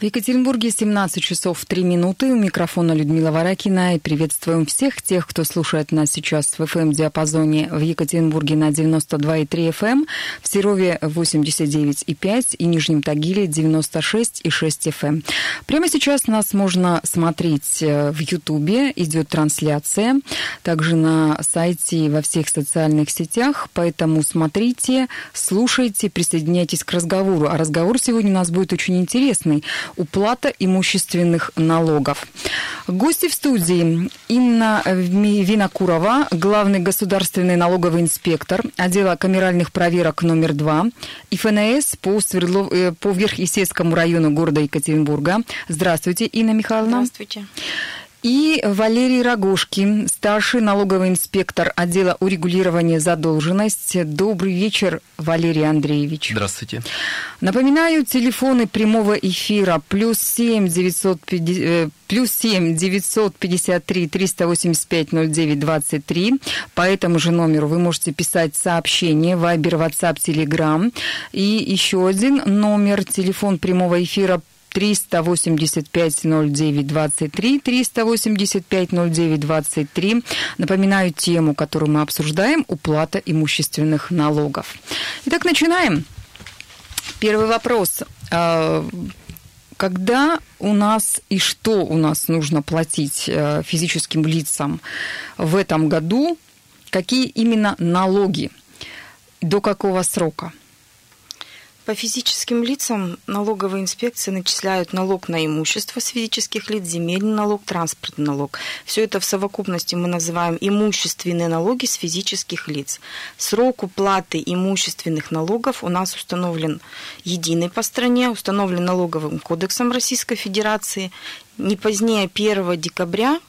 В Екатеринбурге 17:03. У микрофона Людмила Варакина. И приветствуем всех тех, кто слушает нас сейчас в ФМ-диапазоне в Екатеринбурге на 92,3 FM, в Серове 89,5 и Нижнем Тагиле 96,6 FM. Прямо сейчас нас можно смотреть в Ютубе, идет трансляция, также на сайте и во всех социальных сетях, поэтому смотрите, слушайте, присоединяйтесь к разговору. А разговор сегодня у нас будет очень интересный. Уплата имущественных налогов. Гости в студии: Инна Винокурова, главный государственный налоговый инспектор отдела камеральных проверок номер 2 ИФНС по Верх-Исетскому району города Екатеринбурга. Здравствуйте, Инна Михайловна. Здравствуйте. И Валерий Рогожкин, старший налоговый инспектор отдела урегулирования задолженности. Добрый вечер, Валерий Андреевич. Здравствуйте. Напоминаю, телефоны прямого эфира +7 953 385 09 23. По этому же номеру вы можете писать сообщение: Вайбер, Ватсап, Телеграм. И еще один номер, телефон прямого эфира 385 09 23, 385 09 23. Напоминаю, тему, которую мы обсуждаем: уплата имущественных налогов. Итак, начинаем. Первый вопрос. Когда у нас и что у нас нужно платить физическим лицам в этом году? Какие именно налоги? До какого срока? По физическим лицам налоговые инспекции начисляют налог на имущество с физических лиц, земельный налог, транспортный налог. Все это в совокупности мы называем имущественные налоги с физических лиц. Срок уплаты имущественных налогов у нас установлен единый по стране, установлен Налоговым кодексом Российской Федерации не позднее 1 декабря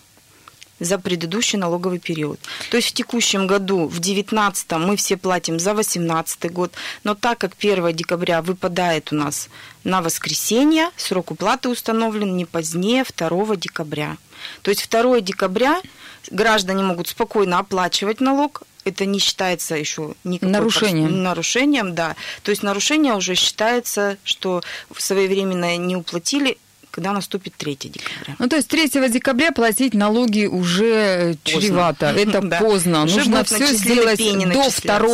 за предыдущий налоговый период. То есть в текущем году, в 2019, мы все платим за 2018 год, но так как 1 декабря выпадает у нас на воскресенье, срок уплаты установлен не позднее 2 декабря. То есть 2 декабря граждане могут спокойно оплачивать налог, это не считается еще никаким нарушением, да. То есть нарушение уже считается, что своевременно не уплатили, когда наступит 3 декабря. Ну, то есть 3 декабря платить налоги уже поздно. Чревато. Это да. Поздно. Уже нужно все сделать до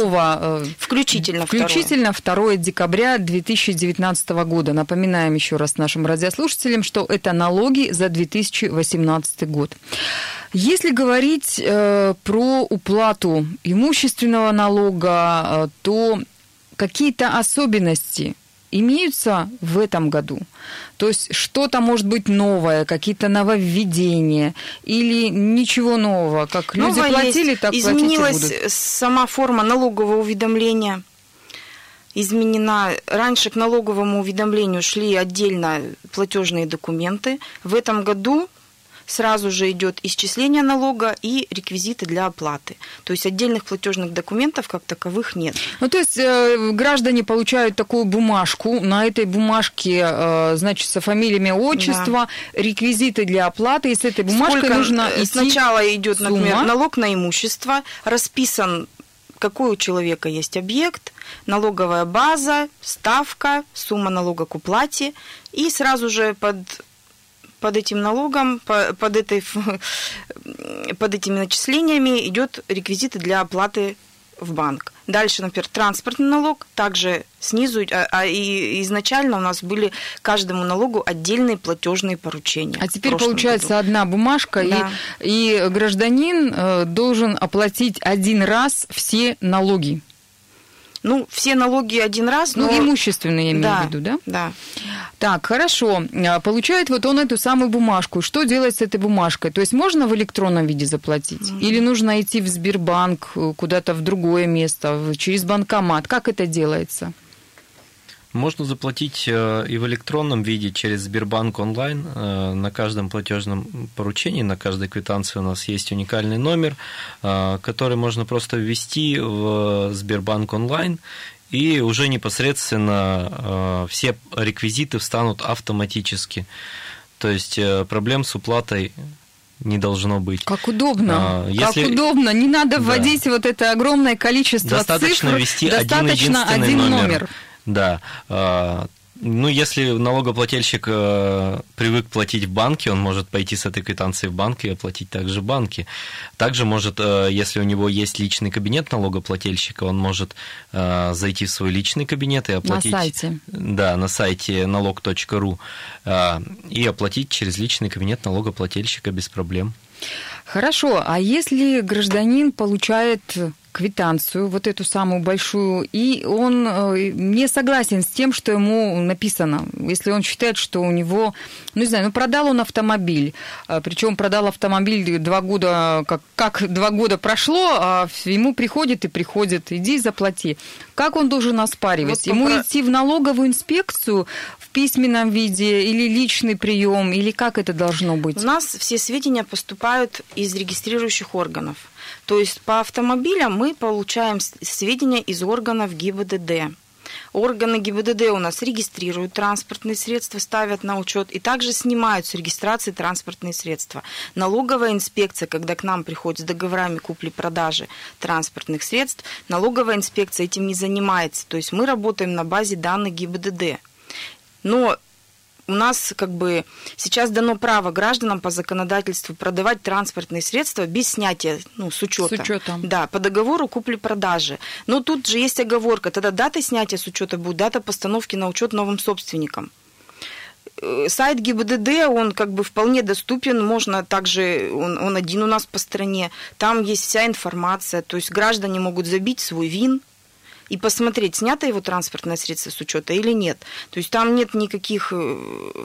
2 включительно 2 декабря 2019 года. Напоминаем еще раз нашим радиослушателям, что это налоги за 2018 год. Если говорить про уплату имущественного налога, то какие-то особенности имеются в этом году? То есть что-то может быть новое, какие-то нововведения или ничего нового? Как люди платили, так платить и будут. Изменилась сама форма налогового уведомления. Изменена. Раньше к налоговому уведомлению шли отдельно платежные документы. В этом году сразу же идет исчисление налога и реквизиты для оплаты. То есть отдельных платежных документов как таковых нет. Ну, то есть граждане получают такую бумажку. На этой бумажке, значится, фамилия, имя, отчество, да, реквизиты для оплаты. И с этой бумажкой нужно идти. Сначала идет, например, налог на имущество, расписан, какой у человека есть объект, налоговая база, ставка, сумма налога к уплате. И сразу же под этим налогом, под этими начислениями идет реквизиты для оплаты в банк. Дальше, например, транспортный налог, также снизу, и изначально у нас были каждому налогу отдельные платежные поручения. А теперь получается одна бумажка, да, и гражданин должен оплатить один раз все налоги. Ну, все налоги один раз, но... Ну, имущественные, я имею в виду, да? Да. Так, хорошо. Получает вот он эту самую бумажку. Что делать с этой бумажкой? То есть можно в электронном виде заплатить? Или нужно идти в Сбербанк, куда-то в другое место, через банкомат? Как это делается? Можно заплатить и в электронном виде через Сбербанк онлайн. На каждом платежном поручении, на каждой квитанции у нас есть уникальный номер, который можно просто ввести в Сбербанк онлайн, и уже непосредственно все реквизиты встанут автоматически. То есть проблем с уплатой не должно быть. Как удобно. Как удобно. Не надо вводить вот это огромное количество цифр. Достаточно ввести один единственный номер. Да, Ну, если налогоплательщик привык платить в банке, он может пойти с этой квитанцией в банк и оплатить также банки. Также может, если у него есть личный кабинет налогоплательщика, он может зайти в свой личный кабинет и оплатить... На сайте. Да, на сайте налог.ру и оплатить через личный кабинет налогоплательщика без проблем. Хорошо, а если гражданин получает квитанцию, вот эту самую большую, и он не согласен с тем, что ему написано, если он считает, что у него, ну, не знаю, ну, продал он автомобиль, причем продал автомобиль 2 года, как 2 года прошло, а ему приходит, иди заплати. Как он должен оспаривать? Вот ему идти в налоговую инспекцию в письменном виде или личный прием, или как это должно быть? У нас все сведения поступают из регистрирующих органов. То есть по автомобилям мы получаем сведения из органов ГИБДД. Органы ГИБДД у нас регистрируют транспортные средства, ставят на учет и также снимают с регистрации транспортные средства. Налоговая инспекция, когда к нам приходит с договорами купли-продажи транспортных средств, налоговая инспекция этим не занимается. То есть мы работаем на базе данных ГИБДД. Но у нас как бы сейчас дано право гражданам по законодательству продавать транспортные средства без снятия, ну, с учета. С учетом. Да, по договору купли-продажи. Но тут же есть оговорка, тогда дата снятия с учета будет, дата постановки на учет новым собственникам. Сайт ГИБДД, он как бы вполне доступен, можно также, он один у нас по стране, там есть вся информация, то есть граждане могут забить свой ВИН и посмотреть, снято его транспортное средство с учета или нет. То есть там нет никаких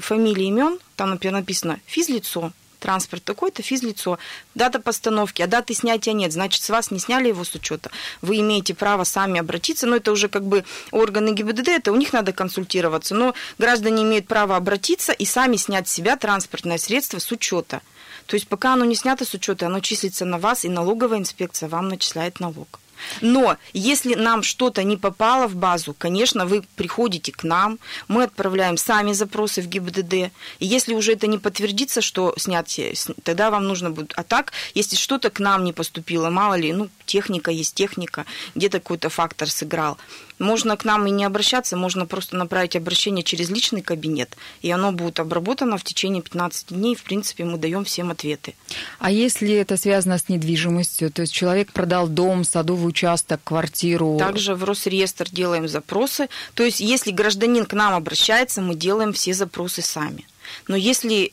фамилий, имен, там, например, написано «физлицо», транспорт такой-то, физлицо, дата постановки, а даты снятия нет, значит, с вас не сняли его с учета. Вы имеете право сами обратиться, но это уже как бы органы ГИБДД, это у них надо консультироваться, но граждане имеют право обратиться и сами снять с себя транспортное средство с учета. То есть пока оно не снято с учета, оно числится на вас, и налоговая инспекция вам начисляет налог. Но если нам что-то не попало в базу, конечно, вы приходите к нам, мы отправляем сами запросы в ГИБДД. И если уже это не подтвердится, что снятие, тогда вам нужно будет... А так, если что-то к нам не поступило, мало ли, ну, техника есть техника, где-то какой-то фактор сыграл, можно к нам и не обращаться, можно просто направить обращение через личный кабинет, и оно будет обработано в течение 15 дней. В принципе, мы даем всем ответы. А если это связано с недвижимостью, то есть человек продал дом, садовую участок, квартиру. Также в Росреестр делаем запросы. То есть, если гражданин к нам обращается, мы делаем все запросы сами. Но если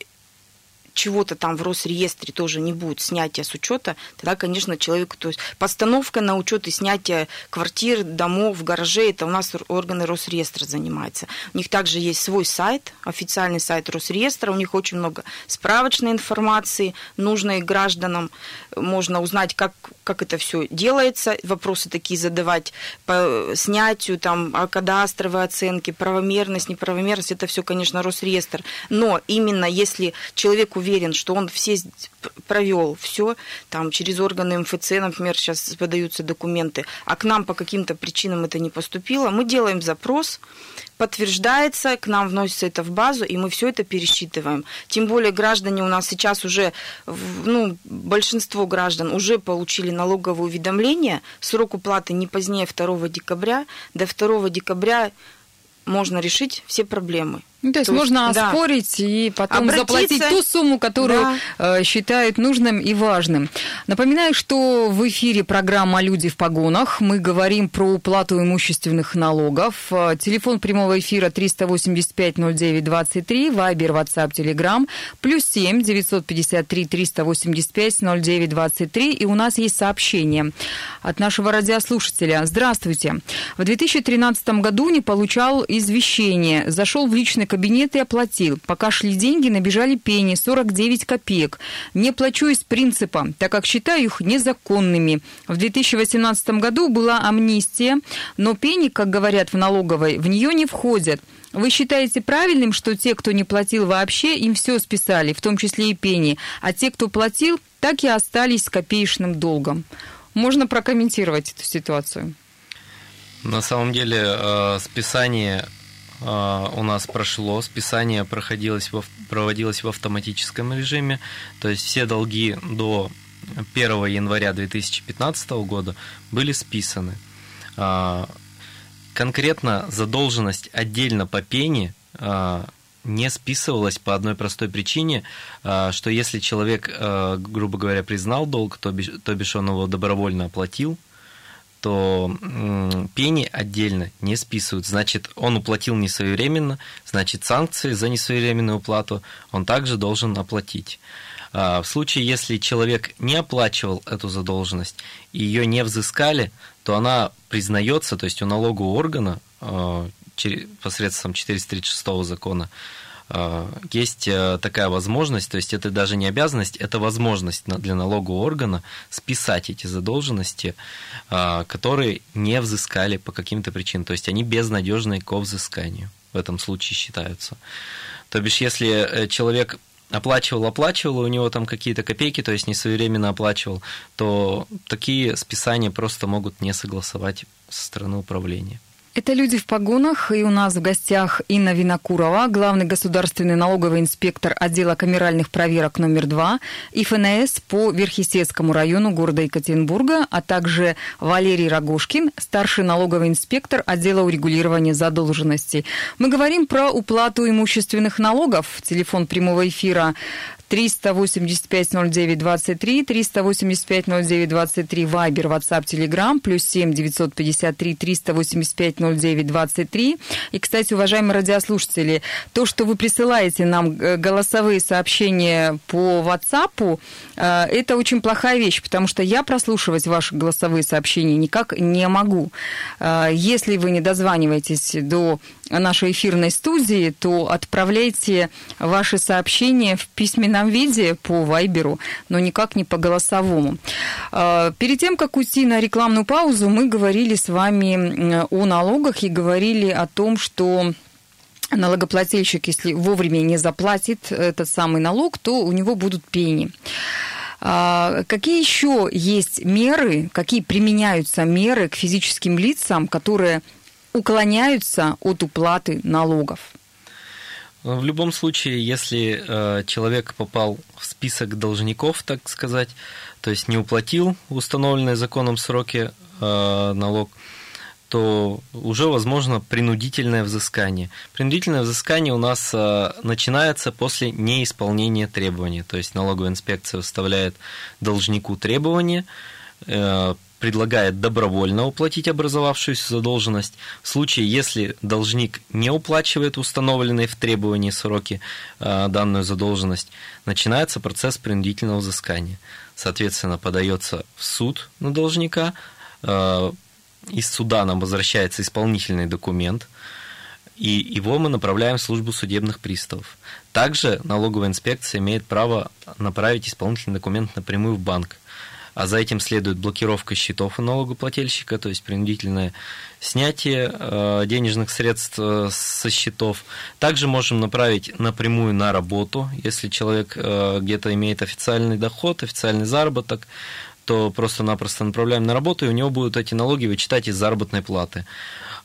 чего-то там в Росреестре тоже не будет снятия с учета, тогда, конечно, человеку... То есть постановка на учет и снятие квартир, домов, гаражей, это у нас органы Росреестра занимаются. У них также есть свой сайт, официальный сайт Росреестра, у них очень много справочной информации, нужной гражданам. Можно узнать, как это все делается, вопросы такие задавать по снятию, там, кадастровой оценки, правомерность, неправомерность, это все, конечно, Росреестр. Но именно если человек уверен, что он все провел, все, там, через органы МФЦ, например, сейчас подаются документы, а к нам по каким-то причинам это не поступило, мы делаем запрос, подтверждается, к нам вносится это в базу, и мы все это пересчитываем. Тем более граждане у нас сейчас уже, ну, большинство граждан уже получили налоговое уведомление, срок уплаты не позднее 2 декабря, до 2 декабря можно решить все проблемы. Ну, то есть можно оспорить, да, и потом заплатить ту сумму, которую, да, считают нужным и важным. Напоминаю, что в эфире программа «Люди в погонах». Мы говорим про уплату имущественных налогов. Телефон прямого эфира 385-09-23, Вайбер, Ватсап, Телеграм, +7 953-385-09-23. И у нас есть сообщение от нашего радиослушателя. Здравствуйте. В 2013 году не получал извещение. Зашел в личный кабинет и оплатил. Пока шли деньги, набежали пени, 49 копеек. Не плачу из принципа, так как считаю их незаконными. В 2018 году была амнистия, но пени, как говорят в налоговой, в нее не входят. Вы считаете правильным, что те, кто не платил вообще, им все списали, в том числе и пени, а те, кто платил, так и остались с копеечным долгом? Можно прокомментировать эту ситуацию? На самом деле, списание... у нас прошло, списание проводилось в автоматическом режиме, то есть все долги до 1 января 2015 года были списаны. Конкретно задолженность отдельно по пени не списывалось по одной простой причине, что если человек, грубо говоря, признал долг, то бишь он его добровольно оплатил, то пени отдельно не списывают. Значит, он уплатил несвоевременно, значит, санкции за несвоевременную уплату он также должен оплатить. В случае, если человек не оплачивал эту задолженность и ее не взыскали, то она признается, то есть у налогового органа посредством 436 закона есть такая возможность, то есть это даже не обязанность, это возможность для налогового органа списать эти задолженности, которые не взыскали по каким-то причинам, то есть они безнадежны ко взысканию в этом случае считаются. То бишь, если человек оплачивал, у него там какие-то копейки, то есть несвоевременно оплачивал, то такие списания просто могут не согласовать со стороны управления. Это «Люди в погонах», и у нас в гостях Инна Винокурова, главный государственный налоговый инспектор отдела камеральных проверок номер 2 ИФНС по Верх-Исетскому району города Екатеринбурга, а также Валерий Рогожкин, старший налоговый инспектор отдела урегулирования задолженностей. Мы говорим про уплату имущественных налогов. Телефон прямого эфира 385-09-23, 385-09-23, Вайбер, Ватсап, Телеграм, +7 953 385 09 23. И, кстати, уважаемые радиослушатели, то, что вы присылаете нам голосовые сообщения по Ватсапу, это очень плохая вещь, потому что я прослушивать ваши голосовые сообщения никак не могу. Если вы не дозваниваетесь до нашей эфирной студии, то отправляйте ваши сообщения в письменном виде по Вайберу, но никак не по голосовому. Перед тем, как уйти на рекламную паузу, мы говорили с вами о налогах и говорили о том, что налогоплательщик, если вовремя не заплатит этот самый налог, то у него будут пени. Какие еще есть меры, какие применяются меры к физическим лицам, которые уклоняются от уплаты налогов? В любом случае, если человек попал в список должников, так сказать, то есть не уплатил в установленные законом сроки налог, то уже возможно принудительное взыскание. Принудительное взыскание у нас начинается после неисполнения требований. То есть налоговая инспекция выставляет должнику требования, предлагает добровольно уплатить образовавшуюся задолженность. В случае, если должник не уплачивает установленные в требовании сроки данную задолженность, начинается процесс принудительного взыскания. Соответственно, подается в суд на должника, из суда нам возвращается исполнительный документ, и его мы направляем в службу судебных приставов. Также налоговая инспекция имеет право направить исполнительный документ напрямую в банк, а за этим следует блокировка счетов у налогоплательщика, то есть принудительное снятие денежных средств со счетов. Также можем направить напрямую на работу, если человек где-то имеет официальный доход, официальный заработок, то просто-напросто направляем на работу, и у него будут эти налоги вычитать из заработной платы.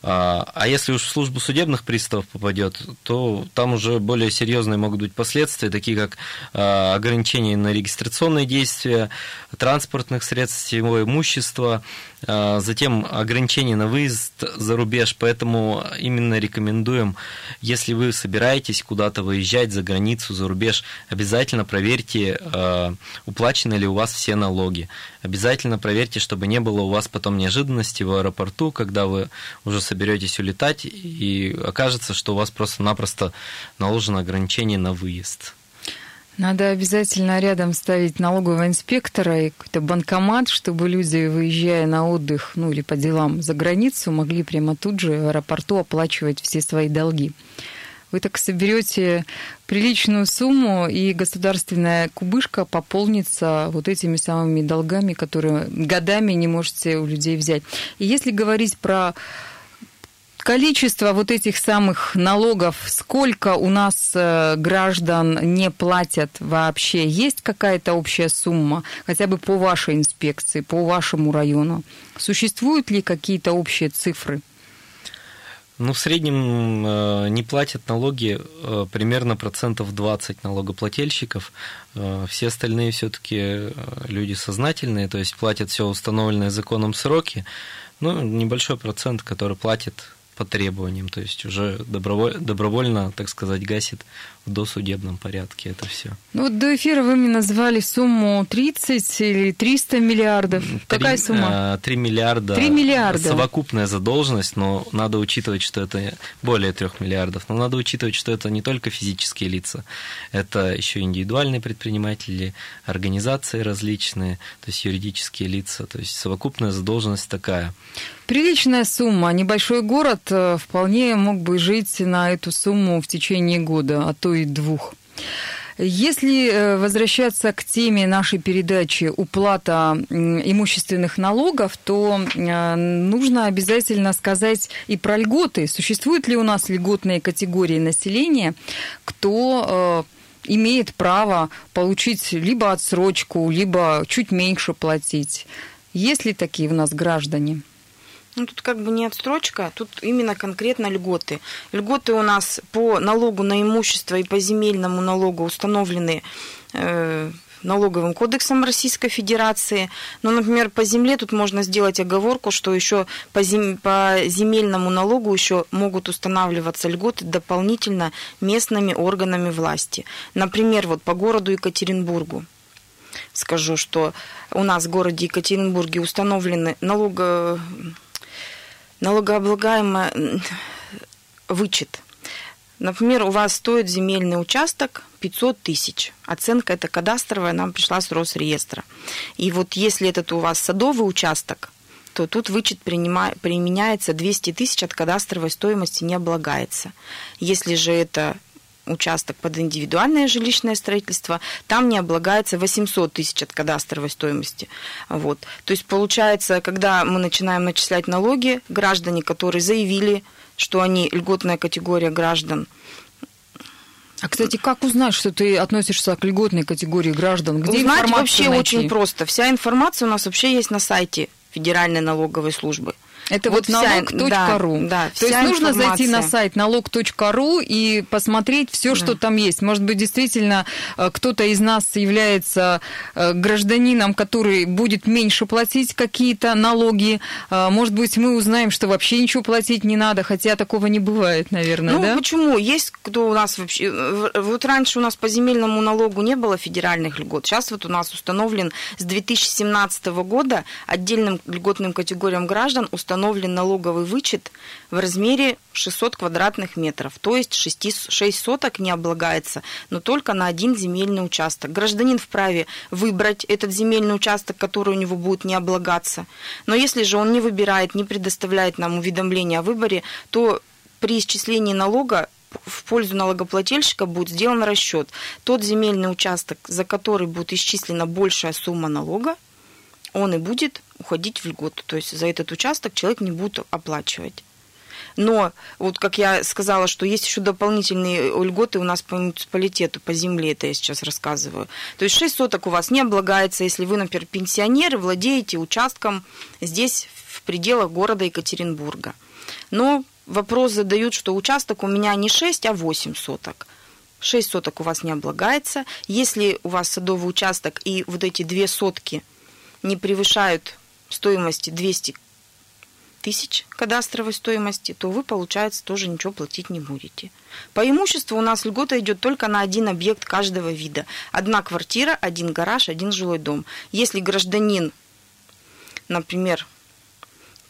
А если уж в службу судебных приставов попадет, то там уже более серьезные могут быть последствия, такие как ограничения на регистрационные действия, транспортных средств, его имущества, затем ограничения на выезд за рубеж. Поэтому именно рекомендуем, если вы собираетесь куда-то выезжать за границу, за рубеж, обязательно проверьте, уплачены ли у вас все налоги. Обязательно проверьте, чтобы не было у вас потом неожиданности в аэропорту, когда вы уже соберетесь улетать, и окажется, что у вас просто-напросто наложено ограничение на выезд. Надо обязательно рядом ставить налогового инспектора и какой-то банкомат, чтобы люди, выезжая на отдых, ну или по делам за границу, могли прямо тут же в аэропорту оплачивать все свои долги. Вы так соберете приличную сумму, и государственная кубышка пополнится вот этими самыми долгами, которые годами не можете у людей взять. И если говорить про количество вот этих самых налогов, сколько у нас граждан не платят вообще, есть какая-то общая сумма, хотя бы по вашей инспекции, по вашему району? Существуют ли какие-то общие цифры? Ну, в среднем не платят налоги примерно 20% налогоплательщиков. Все остальные все-таки люди сознательные, то есть платят все установленные законом сроки. Ну, небольшой процент, который платит по требованиям, то есть уже добровольно, так сказать, гасит в досудебном порядке это все. Ну вот до эфира вы мне назвали сумму 30 или 300 миллиардов. Какая сумма? 3 миллиарда. 3 миллиарда. Совокупная задолженность, но надо учитывать, что это более 3 миллиардов. Но надо учитывать, что это не только физические лица, это еще индивидуальные предприниматели, организации различные, то есть юридические лица. То есть совокупная задолженность такая. Приличная сумма. Небольшой город вполне мог бы жить на эту сумму в течение года, а то и двух. Если возвращаться к теме нашей передачи уплата имущественных налогов, то нужно обязательно сказать и про льготы. Существуют ли у нас льготные категории населения, кто имеет право получить либо отсрочку, либо чуть меньше платить? Есть ли такие у нас граждане? Ну, тут как бы не отсрочка, тут именно конкретно льготы. Льготы у нас по налогу на имущество и по земельному налогу установлены Налоговым кодексом Российской Федерации. Но, например, по земле тут можно сделать оговорку, что еще по земельному налогу еще могут устанавливаться льготы дополнительно местными органами власти. Например, вот по городу Екатеринбургу. Скажу, что у нас в городе Екатеринбурге установлены налогооблагаемый вычет. Например, у вас стоит земельный участок 500 тысяч. Оценка эта кадастровая нам пришла с Росреестра. И вот если этот у вас садовый участок, то тут вычет применяется 200 тысяч от кадастровой стоимости не облагается. Если же это участок под индивидуальное жилищное строительство, там не облагается 800 тысяч от кадастровой стоимости. Вот. То есть получается, когда мы начинаем начислять налоги, граждане, которые заявили, что они льготная категория граждан. А, кстати, как узнать, что ты относишься к льготной категории граждан? Где узнать вообще найти? Очень просто. Вся информация у нас вообще есть на сайте Федеральной налоговой службы. Это вот налог.ру. Да, то есть нужно зайти на сайт налог.ру и посмотреть все, что там есть. Может быть, действительно, кто-то из нас является гражданином, который будет меньше платить какие-то налоги. Может быть, мы узнаем, что вообще ничего платить не надо, хотя такого не бывает, наверное, да? Ну, почему? Есть кто у нас вообще... Вот раньше у нас по земельному налогу не было федеральных льгот. Сейчас вот у нас установлен с 2017 года отдельным льготным категориям граждан установлен налоговый вычет в размере 600 квадратных метров, то есть 6 соток не облагается, но только на один земельный участок. Гражданин вправе выбрать этот земельный участок, который у него будет не облагаться. Но если же он не выбирает, не предоставляет нам уведомление о выборе, то при исчислении налога в пользу налогоплательщика будет сделан расчет. Тот земельный участок, за который будет исчислена большая сумма налога, он и будет уходить в льготу. То есть за этот участок человек не будет оплачивать. Но, вот как я сказала, что есть еще дополнительные льготы у нас по муниципалитету, по земле, это я сейчас рассказываю. То есть 6 соток у вас не облагается, если вы, например, пенсионеры, владеете участком здесь, в пределах города Екатеринбурга. Но вопрос задают, что участок у меня не 6, а 8 соток. 6 соток у вас не облагается. Если у вас садовый участок и вот эти 2 сотки не превышают стоимости 200 тысяч кадастровой стоимости, то вы, получается, тоже ничего платить не будете. По имуществу у нас льгота идет только на один объект каждого вида. Одна квартира, один гараж, один жилой дом. Если гражданин, например,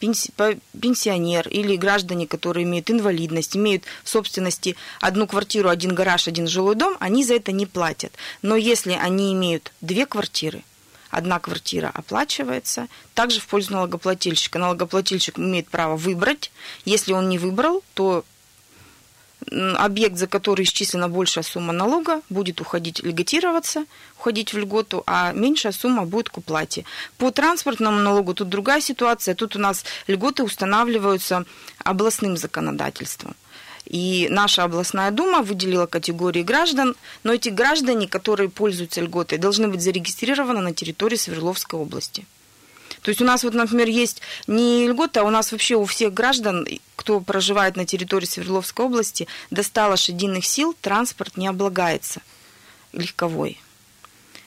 пенсионер или граждане, которые имеют инвалидность, имеют в собственности одну квартиру, один гараж, один жилой дом, они за это не платят. Но если они имеют две квартиры, одна квартира оплачивается, также в пользу налогоплательщика. Налогоплательщик имеет право выбрать. Если он не выбрал, то объект, за который исчислена большая сумма налога, будет уходить, льготироваться, уходить в льготу, а меньшая сумма будет к уплате. По транспортному налогу тут другая ситуация. Тут у нас льготы устанавливаются областным законодательством. И наша областная дума выделила категории граждан, но эти граждане, которые пользуются льготой, должны быть зарегистрированы на территории Свердловской области. То есть у нас, вот, например, есть не льгота, а у нас вообще у всех граждан, кто проживает на территории Свердловской области, до 100 лошадиных сил транспорт не облагается легковой.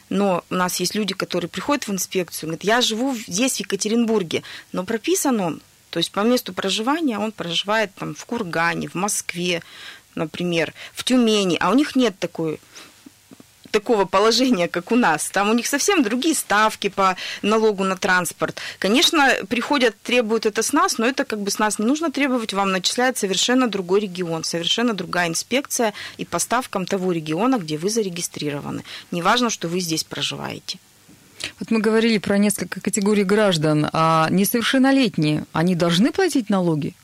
Но у нас есть люди, которые приходят в инспекцию и говорят: я живу здесь, в Екатеринбурге, но прописан он То есть по месту проживания он проживает там, в Кургане, в Москве, например, в Тюмени. А у них нет такого положения, как у нас. Там у них совсем другие ставки по налогу на транспорт. Конечно, приходят, требуют это с нас, но это как бы с нас не нужно требовать. Вам начисляет совершенно другой регион, совершенно другая инспекция и по ставкам того региона, где вы зарегистрированы. Неважно, что вы здесь проживаете. Вот мы говорили про несколько категорий граждан. А несовершеннолетние, они должны платить налоги?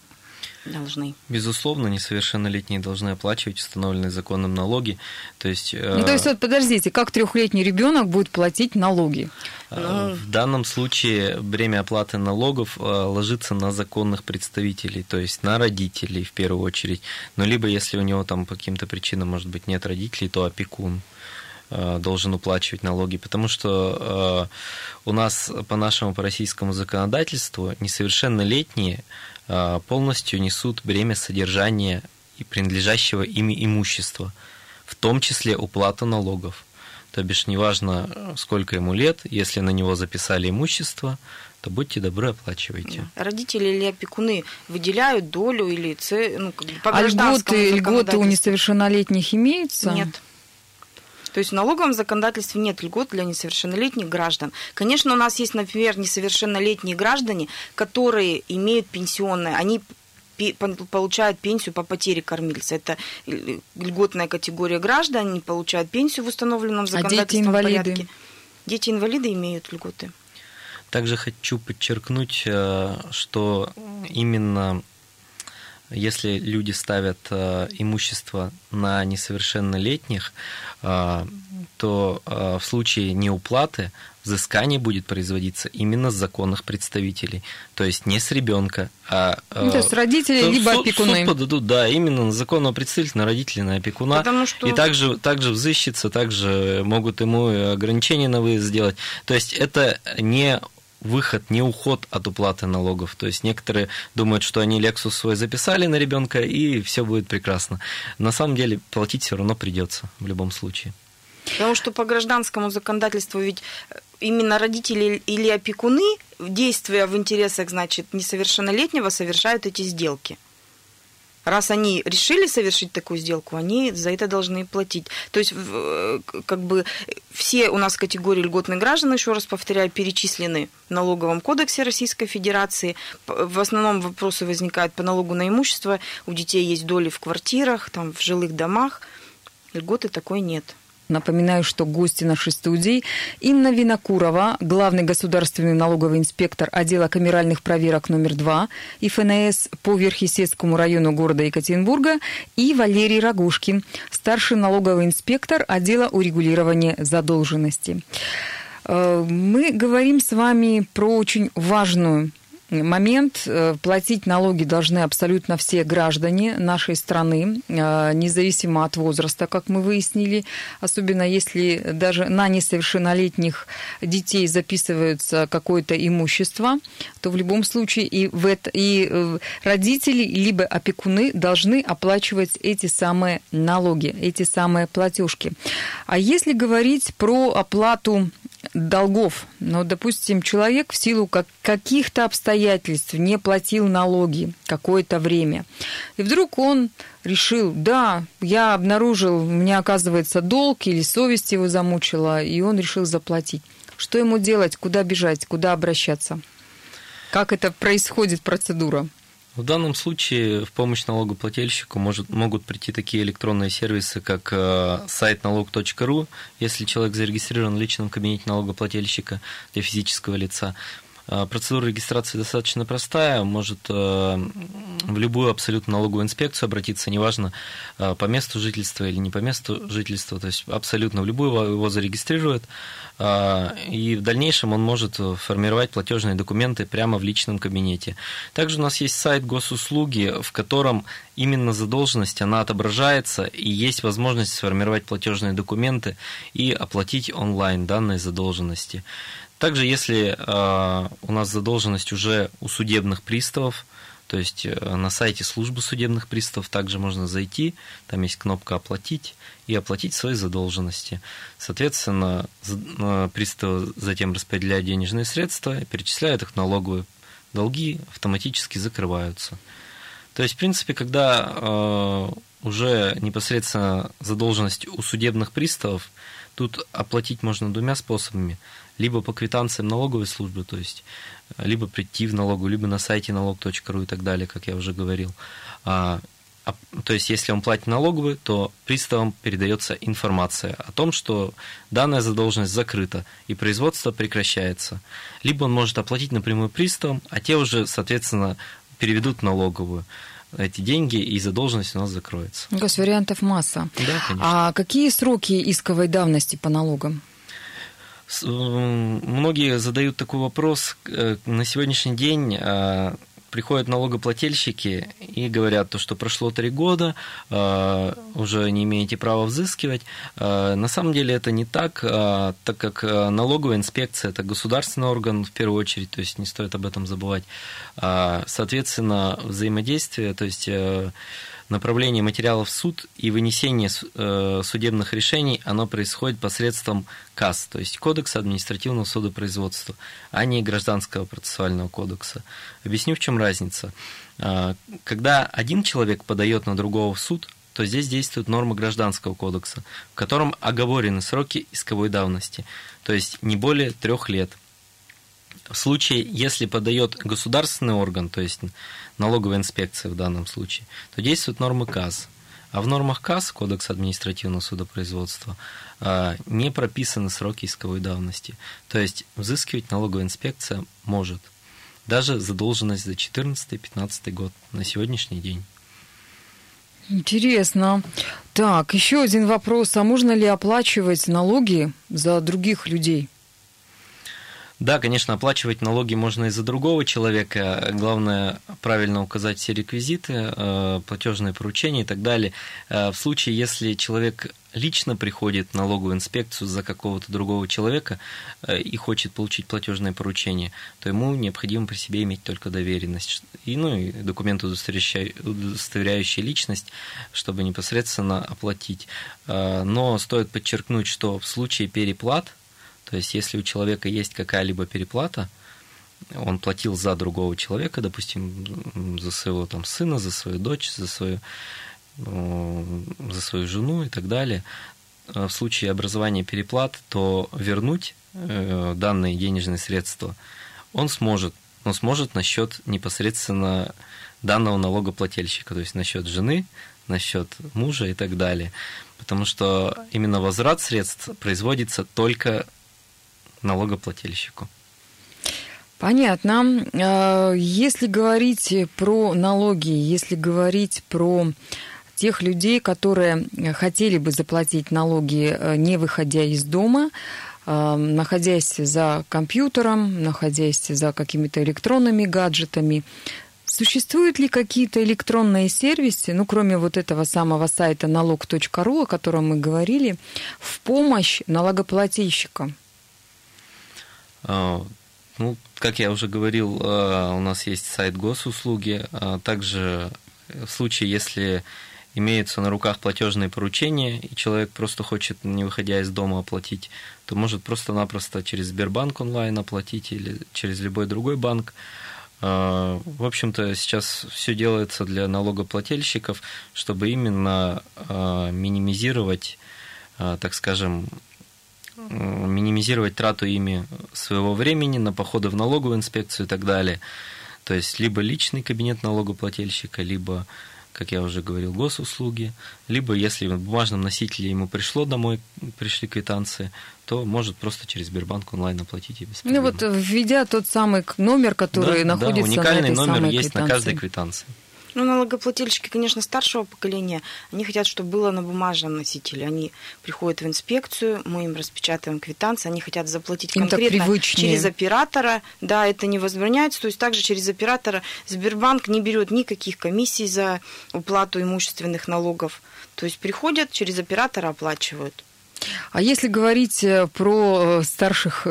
Должны. Безусловно, несовершеннолетние должны оплачивать установленные законом налоги. То есть вот подождите, как трехлетний ребенок будет платить налоги? В данном случае бремя оплаты налогов ложится на законных представителей, то есть на родителей в первую очередь. Но либо если у него там по каким-то причинам, может быть, нет родителей, то опекун должен уплачивать налоги, потому что у нас по нашему, по российскому законодательству несовершеннолетние полностью несут бремя содержания и принадлежащего ими имущества, в том числе уплату налогов. То бишь, неважно, сколько ему лет, если на него записали имущество, то будьте добры, оплачивайте. Родители или опекуны выделяют долю или по гражданскому законодательству. А льготы у несовершеннолетних имеются? Нет. То есть в налоговом законодательстве нет льгот для несовершеннолетних граждан. Конечно, у нас есть, например, несовершеннолетние граждане, которые имеют пенсионное, они получают пенсию по потере кормильца. Это льготная категория граждан, они получают пенсию в установленном законодательством порядке. Дети-инвалиды имеют льготы. Также хочу подчеркнуть, что именно если люди ставят имущество на несовершеннолетних, то в случае неуплаты взыскание будет производиться именно с законных представителей. То есть не с ребенка, а... то есть родители либо опекуны. Суд подадут, да, именно на законного представителя, на родителей, на опекуна. Потому что... И также взыщется, также могут ему ограничения на выезд сделать. То есть это не... выход, не уход от уплаты налогов. То есть некоторые думают, что они Лексус свой записали на ребенка, и все будет прекрасно. На самом деле платить все равно придется в любом случае. Потому что по гражданскому законодательству ведь именно родители или опекуны, действуя в интересах, значит, несовершеннолетнего, совершают эти сделки. Раз они решили совершить такую сделку, они за это должны платить. То есть, как бы, все у нас категории льготных граждан, еще раз повторяю, перечислены в Налоговом кодексе Российской Федерации. В основном вопросы возникают по налогу на имущество. У детей есть доли в квартирах, там, в жилых домах. Льготы такой нет. Напоминаю, что гости наших студий Инна Винокурова, главный государственный налоговый инспектор отдела камеральных проверок номер 2 ИФНС по Верх-Исетскому району города Екатеринбурга, и Валерий Рогожкин, старший налоговый инспектор отдела урегулирования задолженности. Мы говорим с вами про очень важную момент. Платить налоги должны абсолютно все граждане нашей страны, независимо от возраста, как мы выяснили. Особенно если даже на несовершеннолетних детей записывается какое-то имущество, то в любом случае и родители, либо опекуны должны оплачивать эти самые налоги, эти самые платежки. А если говорить про оплату долгов. Но, допустим, человек в силу каких-то обстоятельств не платил налоги какое-то время. И вдруг он решил, да, я обнаружил, у меня, оказывается, долг, или совесть его замучила, и он решил заплатить. Что ему делать? Куда бежать? Куда обращаться? Как это происходит, процедура? В данном случае в помощь налогоплательщику могут прийти такие электронные сервисы, как сайт налог.ру, если человек зарегистрирован в личном кабинете налогоплательщика для физического лица. Процедура регистрации достаточно простая, может в любую абсолютно налоговую инспекцию обратиться, неважно, по месту жительства или не по месту жительства, то есть абсолютно в любую его зарегистрируют, и в дальнейшем он может формировать платежные документы прямо в личном кабинете. Также у нас есть сайт госуслуги, в котором именно задолженность, она отображается, и есть возможность сформировать платежные документы и оплатить онлайн данные задолженности. Также, если у нас задолженность уже у судебных приставов, то есть на сайте службы судебных приставов также можно зайти, там есть кнопка «Оплатить» и оплатить свои задолженности. Соответственно, приставы затем распределяют денежные средства и перечисляют их в налоговую долги автоматически закрываются. То есть, в принципе, когда уже непосредственно задолженность у судебных приставов, тут оплатить можно двумя способами. Либо по квитанциям налоговой службы, то есть либо прийти в налоговую, либо на сайте налог.ру и так далее, как я уже говорил. То есть, если он платит налоговый, то приставам передается информация о том, что данная задолженность закрыта и производство прекращается. Либо он может оплатить напрямую приставам, а те уже, соответственно, переведут в налоговую эти деньги, и задолженность у нас закроется. То есть вариантов масса. Да, конечно. А какие сроки исковой давности по налогам? Многие задают такой вопрос. На сегодняшний день приходят налогоплательщики и говорят, то, что прошло 3 года, уже не имеете права взыскивать. На самом деле это не так, так как налоговая инспекция – это государственный орган в первую очередь, то есть не стоит об этом забывать. Соответственно, взаимодействие, то есть направление материалов в суд и вынесение судебных решений, оно происходит посредством КАС, то есть Кодекса административного судопроизводства, а не Гражданского процессуального кодекса. Объясню, в чем разница. Когда один человек подает на другого в суд, то здесь действует норма Гражданского кодекса, в котором оговорены сроки исковой давности, то есть не более 3 лет. В случае, если подает государственный орган, то есть налоговая инспекция в данном случае, то действуют нормы КАС. А в нормах КАС, Кодекс административного судопроизводства, не прописаны сроки исковой давности. То есть взыскивать налоговая инспекция может. Даже задолженность за 2014-2015 год на сегодняшний день. Интересно. Так, еще один вопрос. А можно ли оплачивать налоги за других людей? Да, конечно, оплачивать налоги можно и за другого человека. Главное, правильно указать все реквизиты, платежные поручения и так далее. В случае, если человек лично приходит в налоговую инспекцию за какого-то другого человека и хочет получить платежное поручение, то ему необходимо при себе иметь только доверенность и документы, удостоверяющие личность, чтобы непосредственно оплатить. Но стоит подчеркнуть, что в случае переплат, то есть, если у человека есть какая-либо переплата, он платил за другого человека, допустим, за своего там сына, за свою дочь, за свою жену и так далее, в случае образования переплат, то вернуть данные денежные средства он сможет, но сможет на счет непосредственно данного налогоплательщика, то есть на счет жены, на счет мужа и так далее. Потому что именно возврат средств производится только налогоплательщику. Понятно. Если говорить про налоги, если говорить про тех людей, которые хотели бы заплатить налоги, не выходя из дома, находясь за компьютером, находясь за какими-то электронными гаджетами, существуют ли какие-то электронные сервисы, кроме вот этого самого сайта налог.ру, о котором мы говорили, в помощь налогоплательщикам? Как я уже говорил, у нас есть сайт госуслуги. Также в случае, если имеются на руках платежные поручения, и человек просто хочет, не выходя из дома, оплатить, то может просто-напросто через Сбербанк онлайн оплатить или через любой другой банк. В общем-то, сейчас все делается для налогоплательщиков, чтобы именно минимизировать, так скажем, минимизировать трату ими своего времени на походы в налоговую инспекцию и так далее. То есть, либо личный кабинет налогоплательщика, либо, как я уже говорил, госуслуги, либо, если в бумажном носителе ему пришли квитанции, то может просто через Сбербанк онлайн оплатить и без проблем. Введя тот самый номер, который находится уникальный на этой номер самой есть квитанции. На каждой квитанции. Налогоплательщики, конечно, старшего поколения, они хотят, чтобы было на бумажном носителе. Они приходят в инспекцию, мы им распечатываем квитанции, они хотят заплатить им конкретно через оператора. Да, это не возбраняется. То есть также через оператора Сбербанк не берет никаких комиссий за уплату имущественных налогов. То есть приходят, через оператора оплачивают. А если говорить про старших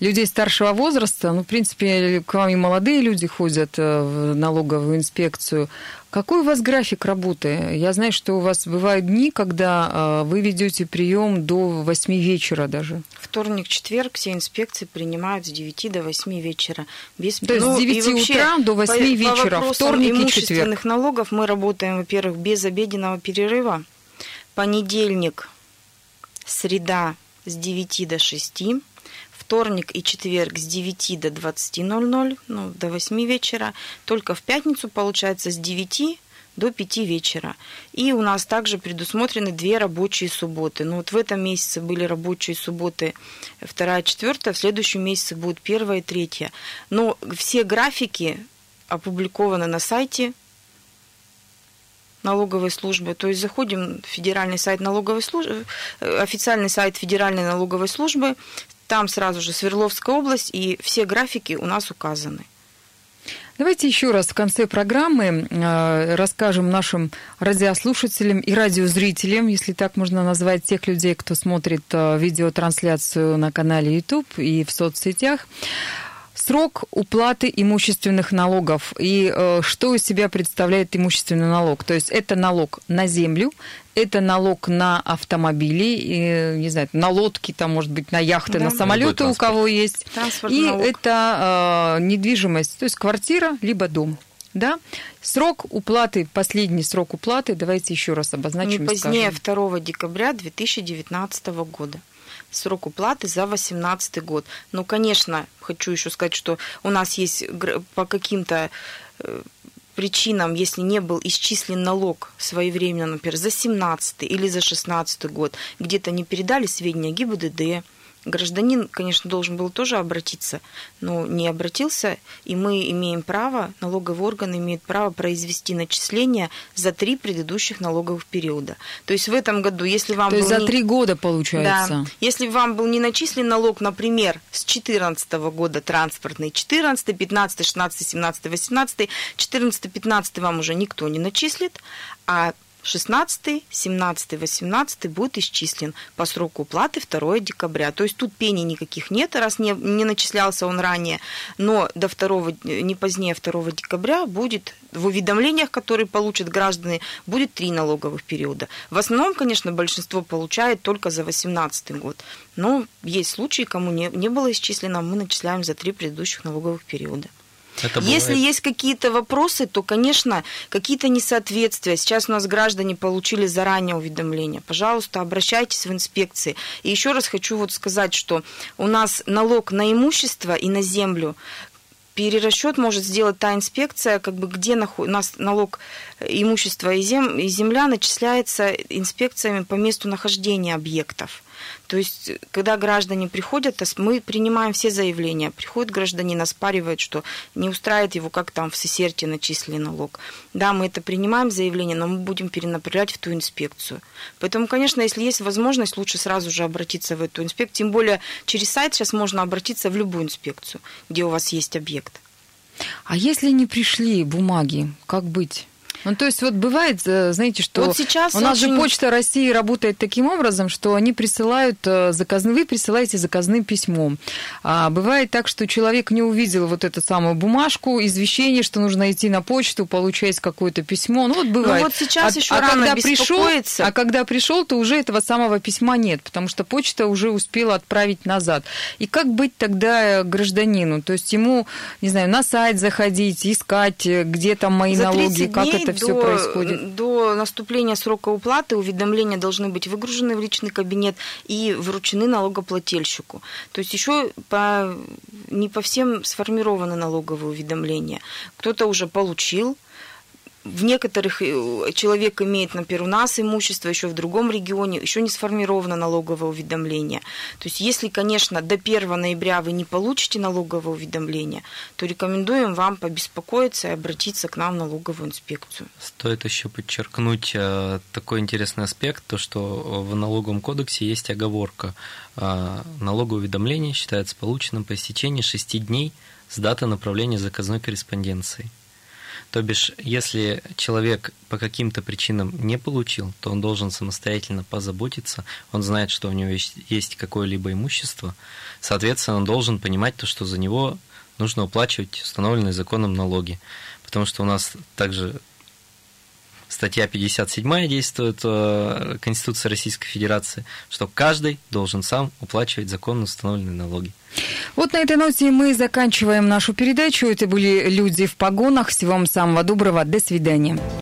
людей старшего возраста, ну, в принципе, к вам и молодые люди ходят в налоговую инспекцию. Какой у вас график работы? Я знаю, что у вас бывают дни, когда вы ведете прием до 8 вечера даже. Вторник, четверг все инспекции принимают с 9 до 8 вечера. Без... То есть с 9 утра до 8 вечера, вторник и четверг. По вопросам имущественных налогов мы работаем, во-первых, без обеденного перерыва. Понедельник, среда с 9 до 6, вторник и четверг с 9 до 20:00, ну, до 8 вечера. Только в пятницу, получается, с 9 до 5 вечера. И у нас также предусмотрены 2 рабочие субботы. Ну, вот в этом месяце были рабочие субботы 2, 4, в следующем месяце будут 1 и 3. Но все графики опубликованы на сайте налоговой службы, то есть заходим в федеральный сайт налоговой службы, официальный сайт федеральной налоговой службы, там сразу же Свердловская область, и все графики у нас указаны. Давайте еще раз в конце программы расскажем нашим радиослушателям и радиозрителям, если так можно назвать тех людей, кто смотрит видеотрансляцию на канале YouTube и в соцсетях, срок уплаты имущественных налогов и что из себя представляет имущественный налог. То есть это налог на землю, это налог на автомобили, и, не знаю, на лодки, там, может быть, на яхты, да, на самолеты у кого есть. И налог. Это недвижимость, то есть квартира либо дом. Да? Срок уплаты, последний срок уплаты, давайте еще раз обозначим. Не позднее 2 декабря 2019 года. Срок уплаты за 2018 год. Но, конечно, хочу еще сказать, что у нас есть по каким-то причинам, если не был исчислен налог своевременно, например, за 2017 или за 2016 год, где-то не передали сведения ГИБДД, гражданин, конечно, должен был тоже обратиться, но не обратился, и мы имеем право, налоговый орган имеет право произвести начисления за 3 предыдущих налоговых периода. То есть в этом году, если вам... То есть за 3 года получается. Да. Если вам был не начислен налог, например, с 2014 года транспортный, 14, 15, 16, 17, 18, 14, 15 вам уже никто не начислит, а 16, 17, 18 будет исчислен по сроку уплаты 2 декабря. То есть тут пений никаких нет, раз не начислялся он ранее, но до 2, не позднее 2 декабря будет, в уведомлениях, которые получат граждане, будет 3 налоговых периода. В основном, конечно, большинство получает только за 2018 год, но есть случаи, кому не было исчислено, мы начисляем за 3 предыдущих налоговых периода. Если есть какие-то вопросы, то, конечно, какие-то несоответствия. Сейчас у нас граждане получили заранее уведомление. Пожалуйста, обращайтесь в инспекции. И еще раз хочу вот сказать, что у нас налог на имущество и на землю перерасчет может сделать та инспекция, как бы где у нас налог имущества и земля начисляется инспекциями по месту нахождения объектов. То есть, когда граждане приходят, мы принимаем все заявления. Приходит гражданин, оспаривает, что не устраивает его, как там в Сысерте начислили налог. Да, мы это принимаем заявление, но мы будем перенаправлять в ту инспекцию. Поэтому, конечно, если есть возможность, лучше сразу же обратиться в эту инспекцию. Тем более, через сайт сейчас можно обратиться в любую инспекцию, где у вас есть объект. А если не пришли бумаги, как быть? Ну, то есть, вот бывает, знаете, что вот сейчас у нас же Почта России работает таким образом, что они присылают заказные, вы присылаете заказным письмом. А бывает так, что человек не увидел вот эту самую бумажку, извещение, что нужно идти на почту, получать какое-то письмо. Ну, вот бывает. Ну, вот сейчас еще рано беспокоиться. А когда пришел, то уже этого самого письма нет, потому что почта уже успела отправить назад. И как быть тогда гражданину? То есть, ему, не знаю, на сайт заходить, искать, где там мои налоги, как это все происходит. До наступления срока уплаты уведомления должны быть выгружены в личный кабинет и вручены налогоплательщику. То есть еще не по всем сформированы налоговые уведомления. Кто-то уже получил. В некоторых человек имеет, например, у нас имущество, еще в другом регионе, еще не сформировано налоговое уведомление. То есть, если, конечно, до 1 ноября вы не получите налоговое уведомление, то рекомендуем вам побеспокоиться и обратиться к нам в налоговую инспекцию. Стоит еще подчеркнуть такой интересный аспект, то, что в налоговом кодексе есть оговорка. Налоговое уведомление считается полученным по истечении 6 дней с даты направления заказной корреспонденции. То бишь, если человек по каким-то причинам не получил, то он должен самостоятельно позаботиться, он знает, что у него есть какое-либо имущество, соответственно, он должен понимать то, что за него нужно уплачивать установленные законом налоги, потому что у нас также статья 57 действует Конституции Российской Федерации, что каждый должен сам уплачивать законно установленные налоги. Вот на этой ноте мы заканчиваем нашу передачу. Это были люди в погонах. Всего вам самого доброго. До свидания.